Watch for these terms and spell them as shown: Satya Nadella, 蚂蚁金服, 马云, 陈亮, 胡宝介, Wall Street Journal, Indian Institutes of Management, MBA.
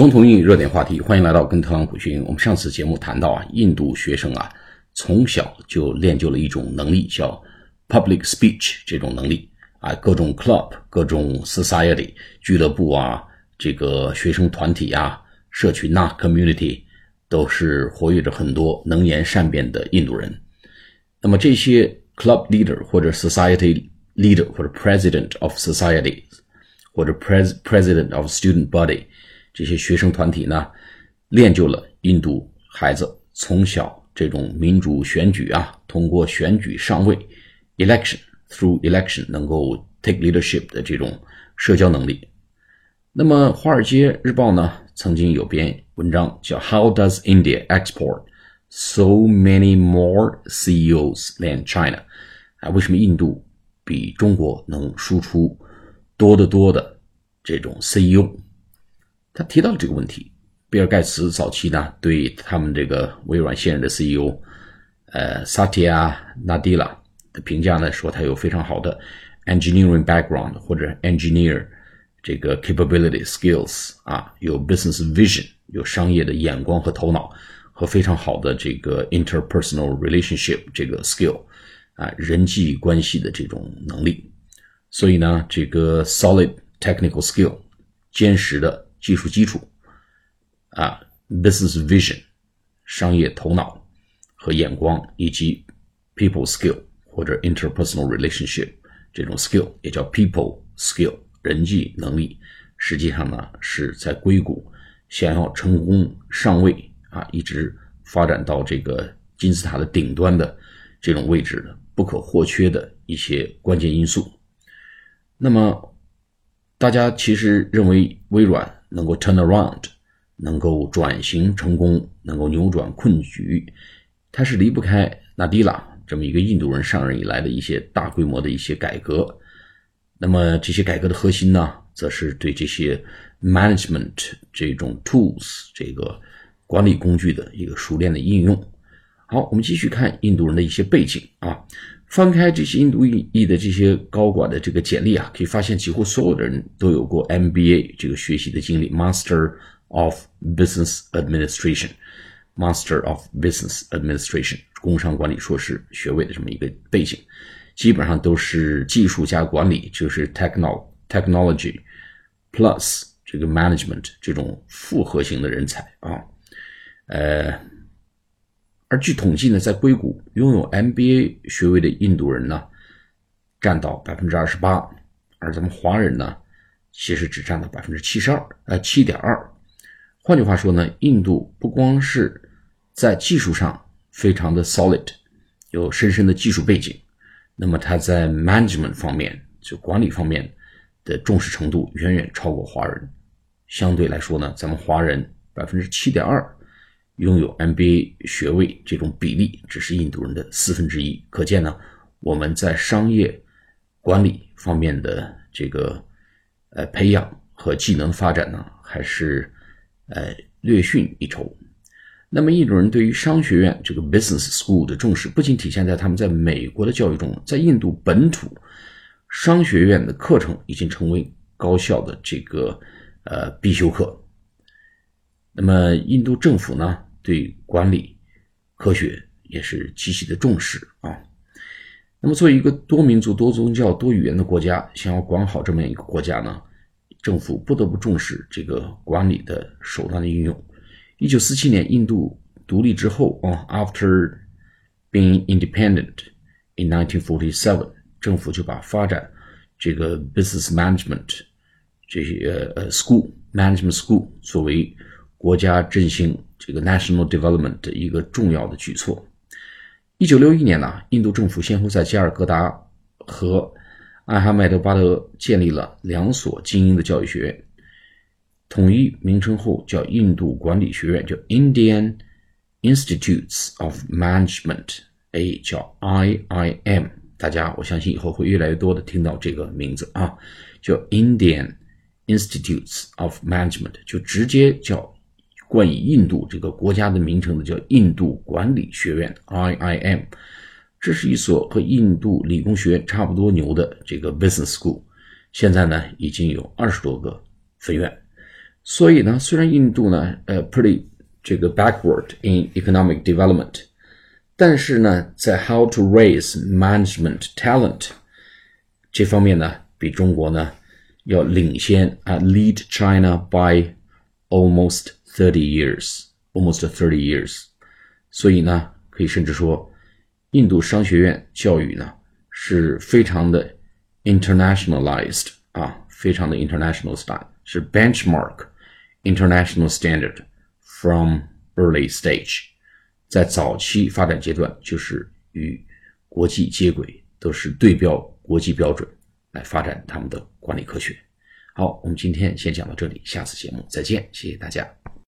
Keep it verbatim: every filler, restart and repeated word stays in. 总统英语热点话题，欢迎来到跟特朗普学英语。我们上次节目谈到啊，印度学生啊，从小就练就了一种能力，叫 public speech 这种能力啊，各种 club、各种 society 俱乐部啊，这个学生团体啊，社群啊 community 都是活跃着很多能言善辩的印度人。那么这些 club leader 或者 society leader 或者 president of society 或者 pres- president of student body。这些学生团体呢，练就了印度孩子从小这种民主选举啊，通过选举上位 election through election 能够 take leadership 的这种社交能力。那么华尔街日报呢，曾经有篇文章叫 How does India export so many more C E Os than China？ 啊，为什么印度比中国能输出多得多的这种 C E O？他提到了这个问题。比尔盖茨早期呢，对他们这个微软现任的 C E O 呃 Satya Nadella 的评价呢，说他有非常好的 engineering background 或者 engineer 这个 capability skills 啊，有 business vision， 有商业的眼光和头脑，和非常好的这个 interpersonal relationship 这个 skill 啊，人际关系的这种能力。所以呢，这个 solid technical skill 坚实的技术基础啊 ,business vision, 商业头脑和眼光，以及 people skill 或者 interpersonal relationship 这种 skill 也叫 people skill 人际能力，实际上呢是在硅谷想要成功上位啊，一直发展到这个金字塔的顶端的这种位置的不可或缺的一些关键因素。那么大家其实认为微软能够 turn around， 能够转型成功，能够扭转困局，它是离不开纳迪拉这么一个印度人上任以来的一些大规模的一些改革。那么这些改革的核心呢，则是对这些 management 这种 tools 这个管理工具的一个熟练的应用。好，我们继续看印度人的一些背景啊，翻开这些印度裔的这些高管的这个简历啊，可以发现几乎所有的人都有过 M B A 这个学习的经历 ，Master of Business Administration， Master of Business Administration， 工商管理硕士学位的这么一个背景，基本上都是技术加管理，就是 techno technology plus 这个 management 这种复合型的人才啊，呃。而据统计呢，在硅谷拥有 M B A 学位的印度人呢，占到 百分之二十八， 而咱们华人呢，其实只占到 百分之七十二， 呃 七点二。 换句话说呢，印度不光是在技术上非常的 solid， 有深深的技术背景，那么他在 management 方面，就管理方面的重视程度远远超过华人。相对来说呢，咱们华人 百分之七点二拥有 M B A 学位这种比例只是印度人的四分之一，可见呢，我们在商业管理方面的这个呃培养和技能发展呢，还是呃略逊一筹。那么印度人对于商学院这个 business school 的重视，不仅体现在他们在美国的教育中，在印度本土，商学院的课程已经成为高校的这个呃必修课。那么印度政府呢，对管理科学也是极其的重视啊。那么作为一个多民族多宗教多语言的国家，想要管好这么一个国家呢，政府不得不重视这个管理的手段的运用。一九四七年印度独立之后啊 after being independent in nineteen forty-seven， 政府就把发展这个 business management 这些呃 school management school 作为国家振兴这个 national development 的一个重要的举措。一九六一年呢、啊，印度政府先后在加尔各答和艾哈迈德巴德建立了两所精英的教育学院，统一名称后叫印度管理学院，叫 Indian Institutes of Management， A 叫 I I M， 大家我相信以后会越来越多的听到这个名字啊，叫 Indian Institutes of Management， 就直接叫冠以印度这个国家的名称的叫印度管理学院 I I M， 这是一所和印度理工学院差不多牛的这个 business school， 现在呢已经有二十多个分院。所以呢，虽然印度呢，呃 ，pretty 这个 backward in economic development， 但是呢，在 how to raise management talent 这方面呢，比中国呢要领先啊 ，lead China by almost thirty years，almost thirty years。所以呢，可以甚至说，印度商学院教育呢是非常的 internationalized 啊，非常的 international style， 是 benchmark。International standard from early stage， 在早期发展阶段就是与国际接轨，都是对标国际标准来发展他们的管理科学。好，我们今天先讲到这里，下次节目再见，谢谢大家。